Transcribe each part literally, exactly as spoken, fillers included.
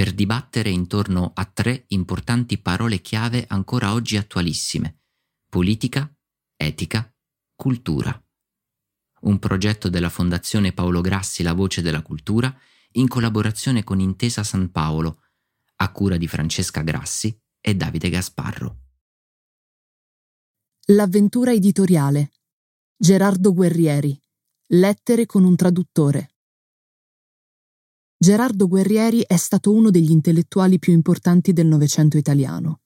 per dibattere intorno a tre importanti parole chiave ancora oggi attualissime: politica, etica, cultura. Un progetto della Fondazione Paolo Grassi La Voce della Cultura in collaborazione con Intesa San Paolo, a cura di Francesca Grassi e Davide Gasparro. L'avventura editoriale. Gerardo Guerrieri. Lettere con un traduttore. Gerardo Guerrieri è stato uno degli intellettuali più importanti del Novecento italiano.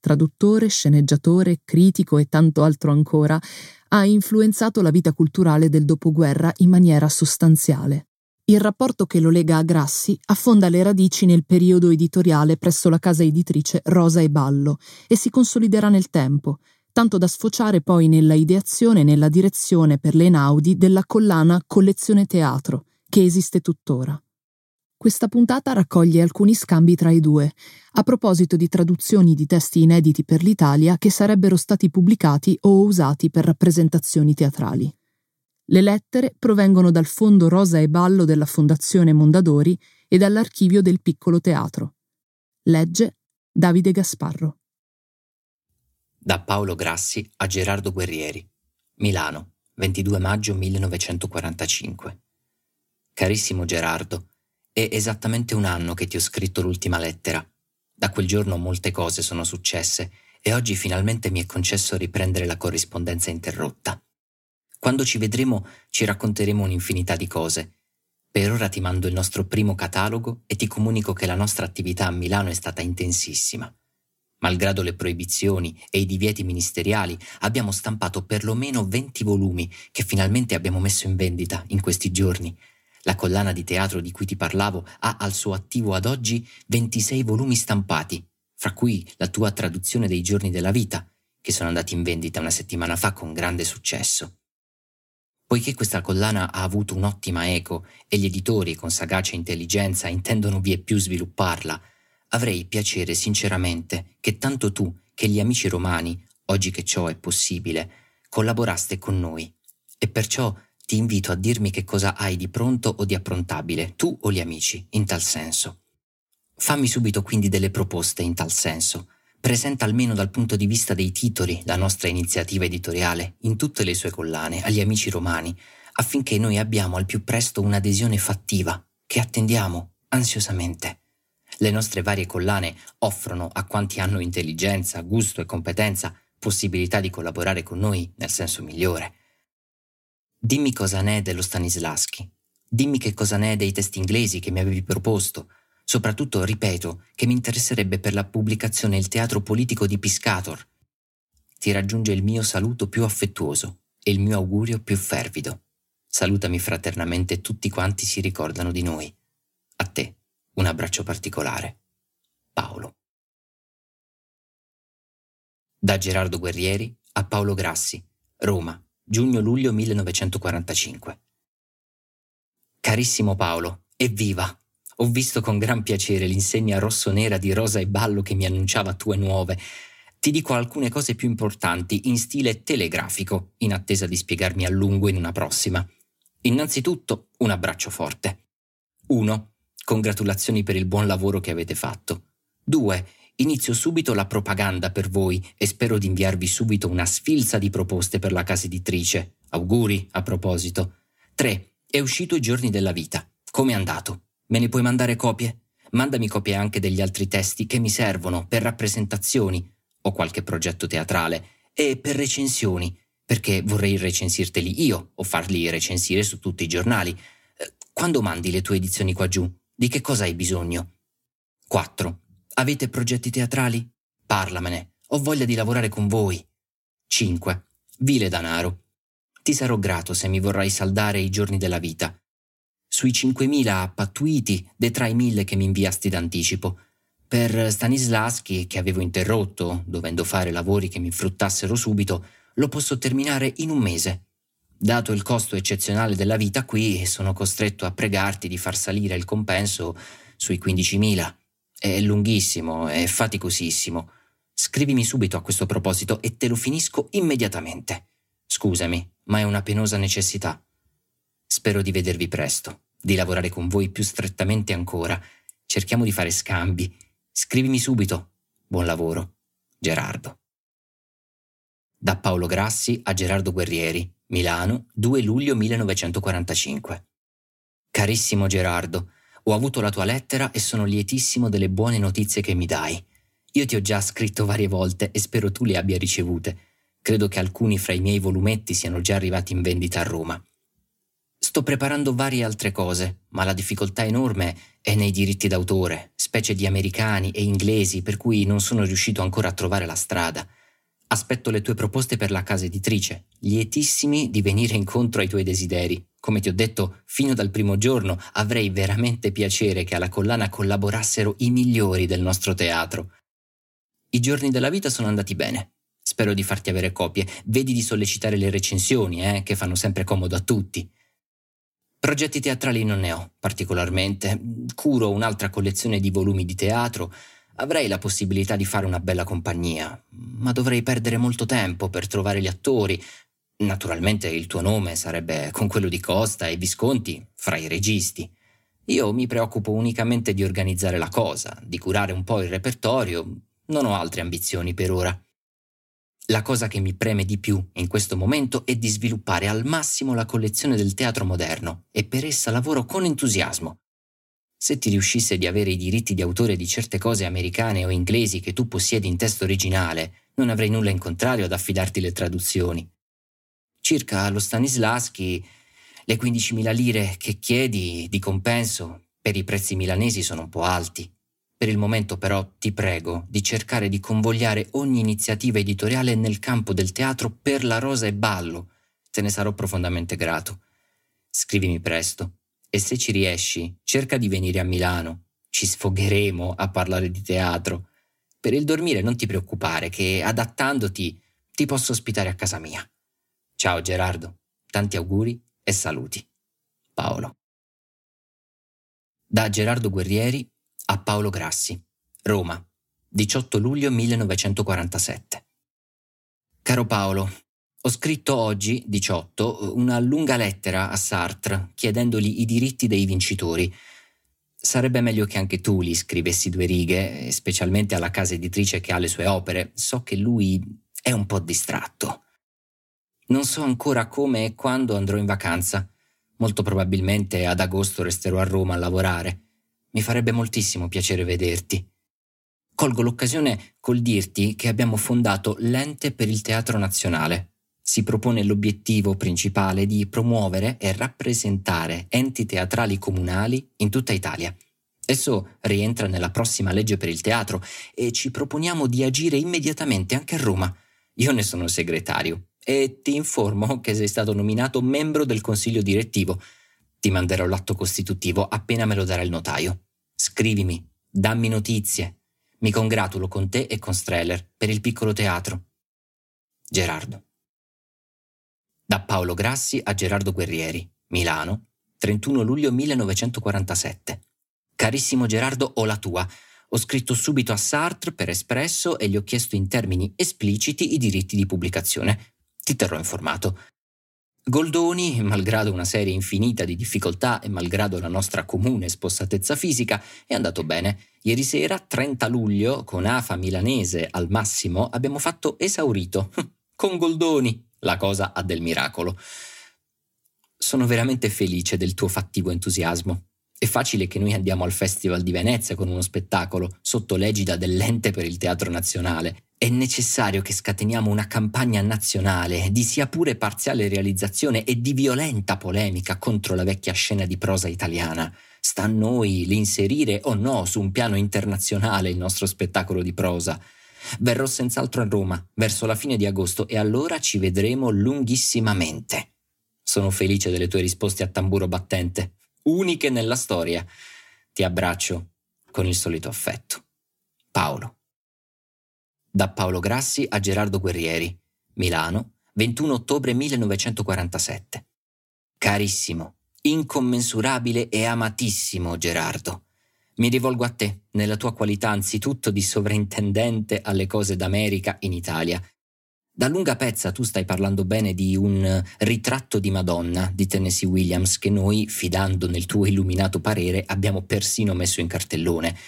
Traduttore, sceneggiatore, critico e tanto altro ancora, ha influenzato la vita culturale del dopoguerra in maniera sostanziale. Il rapporto che lo lega a Grassi affonda le radici nel periodo editoriale presso la casa editrice Rosa e Ballo e si consoliderà nel tempo, tanto da sfociare poi nella ideazione e nella direzione per le Einaudi della collana Collezione Teatro, che esiste tuttora. Questa puntata raccoglie alcuni scambi tra i due, a proposito di traduzioni di testi inediti per l'Italia che sarebbero stati pubblicati o usati per rappresentazioni teatrali. Le lettere provengono dal Fondo Rosa e Ballo della Fondazione Mondadori e dall'archivio del Piccolo Teatro. Legge Davide Gasparro. Da Paolo Grassi a Gerardo Guerrieri, Milano, ventidue maggio millenovecentoquarantacinque. Carissimo Gerardo, è esattamente un anno che ti ho scritto l'ultima lettera. Da quel giorno molte cose sono successe e oggi finalmente mi è concesso riprendere la corrispondenza interrotta. Quando ci vedremo ci racconteremo un'infinità di cose. Per ora ti mando il nostro primo catalogo e ti comunico che la nostra attività a Milano è stata intensissima. Malgrado le proibizioni e i divieti ministeriali, abbiamo stampato perlomeno venti volumi che finalmente abbiamo messo in vendita in questi giorni. La collana di teatro di cui ti parlavo ha al suo attivo ad oggi ventisei volumi stampati, fra cui la tua traduzione dei Giorni della Vita, che sono andati in vendita una settimana fa con grande successo. Poiché questa collana ha avuto un'ottima eco e gli editori con sagacia e intelligenza intendono vieppiù svilupparla, avrei piacere sinceramente che tanto tu che gli amici romani, oggi che ciò è possibile, collaboraste con noi, e perciò ti invito a dirmi che cosa hai di pronto o di approntabile, tu o gli amici, in tal senso. Fammi subito quindi delle proposte in tal senso. Presenta almeno dal punto di vista dei titoli la nostra iniziativa editoriale in tutte le sue collane agli amici romani, affinché noi abbiamo al più presto un'adesione fattiva che attendiamo ansiosamente. Le nostre varie collane offrono a quanti hanno intelligenza, gusto e competenza possibilità di collaborare con noi nel senso migliore. Dimmi cosa ne è dello Stanislavski, dimmi che cosa ne è dei testi inglesi che mi avevi proposto, soprattutto, ripeto, che mi interesserebbe per la pubblicazione il teatro politico di Piscator. Ti raggiunge il mio saluto più affettuoso e il mio augurio più fervido. Salutami fraternamente tutti quanti si ricordano di noi. A te, un abbraccio particolare. Paolo. Da Gerardo Guerrieri a Paolo Grassi, Roma, giugno-luglio millenovecentoquarantacinque. Carissimo Paolo, evviva! Ho visto con gran piacere l'insegna rosso-nera di Rosa e Ballo che mi annunciava tue nuove. Ti dico alcune cose più importanti in stile telegrafico, in attesa di spiegarmi a lungo in una prossima. Innanzitutto, un abbraccio forte. uno. Congratulazioni per il buon lavoro che avete fatto. due. Inizio subito la propaganda per voi e spero di inviarvi subito una sfilza di proposte per la casa editrice. Auguri, a proposito. tre. È uscito I Giorni della Vita. Come è andato? Me ne puoi mandare copie? Mandami copie anche degli altri testi che mi servono per rappresentazioni. ho qualche progetto teatrale, e per recensioni, perché vorrei recensirteli io o farli recensire su tutti i giornali. Quando mandi le tue edizioni qua giù, di che cosa hai bisogno? quattro. Avete progetti teatrali? Parlamene, ho voglia di lavorare con voi. cinque. Vile danaro. Ti sarò grato se mi vorrai saldare i giorni della vita. Sui cinquemila appattuiti detrai mille che mi inviasti d'anticipo. Per Stanislavski, che avevo interrotto, dovendo fare lavori che mi fruttassero subito, lo posso terminare in un mese. Dato il costo eccezionale della vita qui, sono costretto a pregarti di far salire il compenso sui quindicimila. È lunghissimo, è faticosissimo. Scrivimi subito a questo proposito e te lo finisco immediatamente. Scusami, ma è una penosa necessità. Spero di vedervi presto, di lavorare con voi più strettamente ancora. Cerchiamo di fare scambi. Scrivimi subito. Buon lavoro. Gerardo. Da Paolo Grassi a Gerardo Guerrieri, Milano, due luglio millenovecentoquarantacinque. Carissimo Gerardo, ho avuto la tua lettera e sono lietissimo delle buone notizie che mi dai. Io ti ho già scritto varie volte e spero tu le abbia ricevute. Credo che alcuni fra i miei volumetti siano già arrivati in vendita a Roma. Sto preparando varie altre cose, ma la difficoltà enorme è nei diritti d'autore, specie di americani e inglesi, per cui non sono riuscito ancora a trovare la strada. Aspetto le tue proposte per la casa editrice, lietissimi di venire incontro ai tuoi desideri. Come ti ho detto, fino dal primo giorno avrei veramente piacere che alla collana collaborassero i migliori del nostro teatro. I giorni della vita sono andati bene. Spero di farti avere copie. Vedi di sollecitare le recensioni, eh, che fanno sempre comodo a tutti. Progetti teatrali non ne ho particolarmente, curo un'altra collezione di volumi di teatro, avrei la possibilità di fare una bella compagnia, ma dovrei perdere molto tempo per trovare gli attori. Naturalmente il tuo nome sarebbe con quello di Costa e Visconti fra i registi. Io mi preoccupo unicamente di organizzare la cosa, di curare un po' il repertorio, non ho altre ambizioni per ora. La cosa che mi preme di più in questo momento è di sviluppare al massimo la collezione del teatro moderno e per essa lavoro con entusiasmo. Se ti riuscisse di avere i diritti di autore di certe cose americane o inglesi che tu possiedi in testo originale, non avrei nulla in contrario ad affidarti le traduzioni. Circa lo Stanislavski, le quindicimila lire che chiedi di compenso per i prezzi milanesi sono un po' alti. Per il momento però ti prego di cercare di convogliare ogni iniziativa editoriale nel campo del teatro per la Rosa e Ballo. Te ne sarò profondamente grato. Scrivimi presto e se ci riesci cerca di venire a Milano. Ci sfogheremo a parlare di teatro. Per il dormire non ti preoccupare che adattandoti ti posso ospitare a casa mia. Ciao Gerardo, tanti auguri e saluti. Paolo. Da Gerardo Guerrieri a Paolo Grassi, Roma, diciotto luglio millenovecentoquarantasette. Caro Paolo, ho scritto oggi, diciotto, una lunga lettera a Sartre chiedendogli i diritti dei vincitori. Sarebbe meglio che anche tu gli scrivessi due righe, specialmente alla casa editrice che ha le sue opere. So che lui è un po' distratto. Non so ancora come e quando andrò in vacanza. Molto probabilmente ad agosto resterò a Roma a lavorare. Mi farebbe moltissimo piacere vederti. Colgo l'occasione col dirti che abbiamo fondato l'Ente per il Teatro Nazionale. Si propone l'obiettivo principale di promuovere e rappresentare enti teatrali comunali in tutta Italia. Esso rientra nella prossima legge per il teatro e ci proponiamo di agire immediatamente anche a Roma. Io ne sono segretario e ti informo che sei stato nominato membro del Consiglio Direttivo. Ti manderò l'atto costitutivo appena me lo darà il notaio. Scrivimi, dammi notizie. Mi congratulo con te e con Streller per il piccolo teatro. Gerardo. Da Paolo Grassi a Gerardo Guerrieri, Milano, trentuno luglio millenovecentoquarantasette. Carissimo Gerardo, ho la tua. Ho scritto subito a Sartre per espresso e gli ho chiesto in termini espliciti i diritti di pubblicazione. Ti terrò informato. Goldoni, malgrado una serie infinita di difficoltà e malgrado la nostra comune spossatezza fisica, è andato bene. Ieri sera, trenta luglio, con AFA milanese al massimo, abbiamo fatto esaurito. Con Goldoni, la cosa ha del miracolo. Sono veramente felice del tuo fattivo entusiasmo. È facile che noi andiamo al Festival di Venezia con uno spettacolo sotto l'egida dell'Ente per il Teatro Nazionale. È necessario che scateniamo una campagna nazionale di sia pure parziale realizzazione e di violenta polemica contro la vecchia scena di prosa italiana. Sta a noi l'inserire o no su un piano internazionale il nostro spettacolo di prosa. Verrò senz'altro a Roma verso la fine di agosto e allora ci vedremo lunghissimamente. Sono felice delle tue risposte a tamburo battente, uniche nella storia. Ti abbraccio con il solito affetto. Paolo. Da Paolo Grassi a Gerardo Guerrieri, Milano, ventuno ottobre millenovecentoquarantasette. Carissimo, incommensurabile e amatissimo Gerardo, mi rivolgo a te nella tua qualità anzitutto di sovrintendente alle cose d'America in Italia. Da lunga pezza tu stai parlando bene di un Ritratto di Madonna di Tennessee Williams che noi, fidando nel tuo illuminato parere, abbiamo persino messo in cartellone.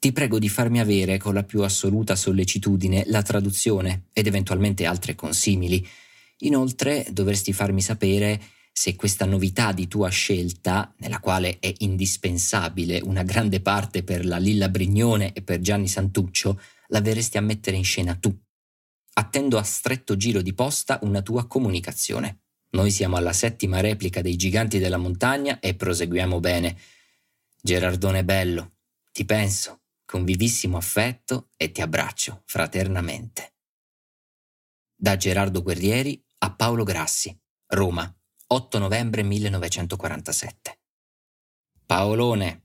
Ti prego di farmi avere con la più assoluta sollecitudine la traduzione ed eventualmente altre consimili. Inoltre dovresti farmi sapere se questa novità di tua scelta, nella quale è indispensabile una grande parte per la Lilla Brignone e per Gianni Santuccio, la verresti a mettere in scena tu. Attendo a stretto giro di posta una tua comunicazione. Noi siamo alla settima replica dei Giganti della Montagna e proseguiamo bene. Gerardone bello, ti penso. Con vivissimo affetto e ti abbraccio fraternamente. Da Gerardo Guerrieri a Paolo Grassi, Roma, otto novembre millenovecentoquarantasette. Paolone,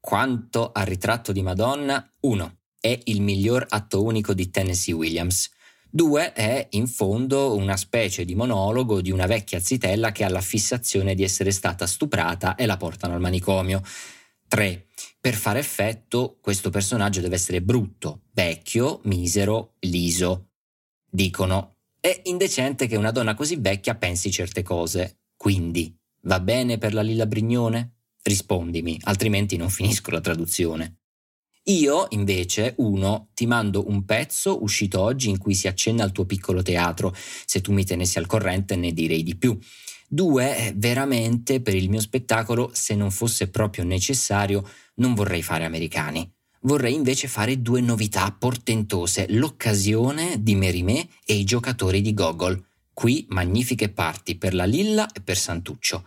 quanto al Ritratto di Madonna, uno. È il miglior atto unico di Tennessee Williams. due. È, in fondo, una specie di monologo di una vecchia zitella che ha la fissazione di essere stata stuprata e la portano al manicomio. tre. Per fare effetto, questo personaggio deve essere brutto, vecchio, misero, liso. Dicono, è indecente che una donna così vecchia pensi certe cose. Quindi, va bene per la Lilla Brignone? Rispondimi, altrimenti non finisco la traduzione. Io, invece, uno, ti mando un pezzo uscito oggi in cui si accenna al tuo piccolo teatro. Se tu mi tenessi al corrente ne direi di più. Due, veramente per il mio spettacolo, se non fosse proprio necessario, non vorrei fare americani. Vorrei invece fare due novità portentose, l'occasione di Merimée e i giocatori di Gogol. Qui magnifiche parti per la Lilla e per Santuccio.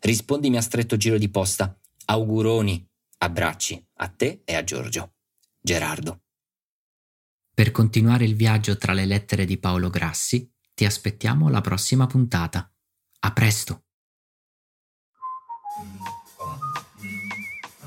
Rispondimi a stretto giro di posta. Auguroni, abbracci a te e a Giorgio. Gerardo. Per continuare il viaggio tra le lettere di Paolo Grassi, ti aspettiamo alla prossima puntata. A presto!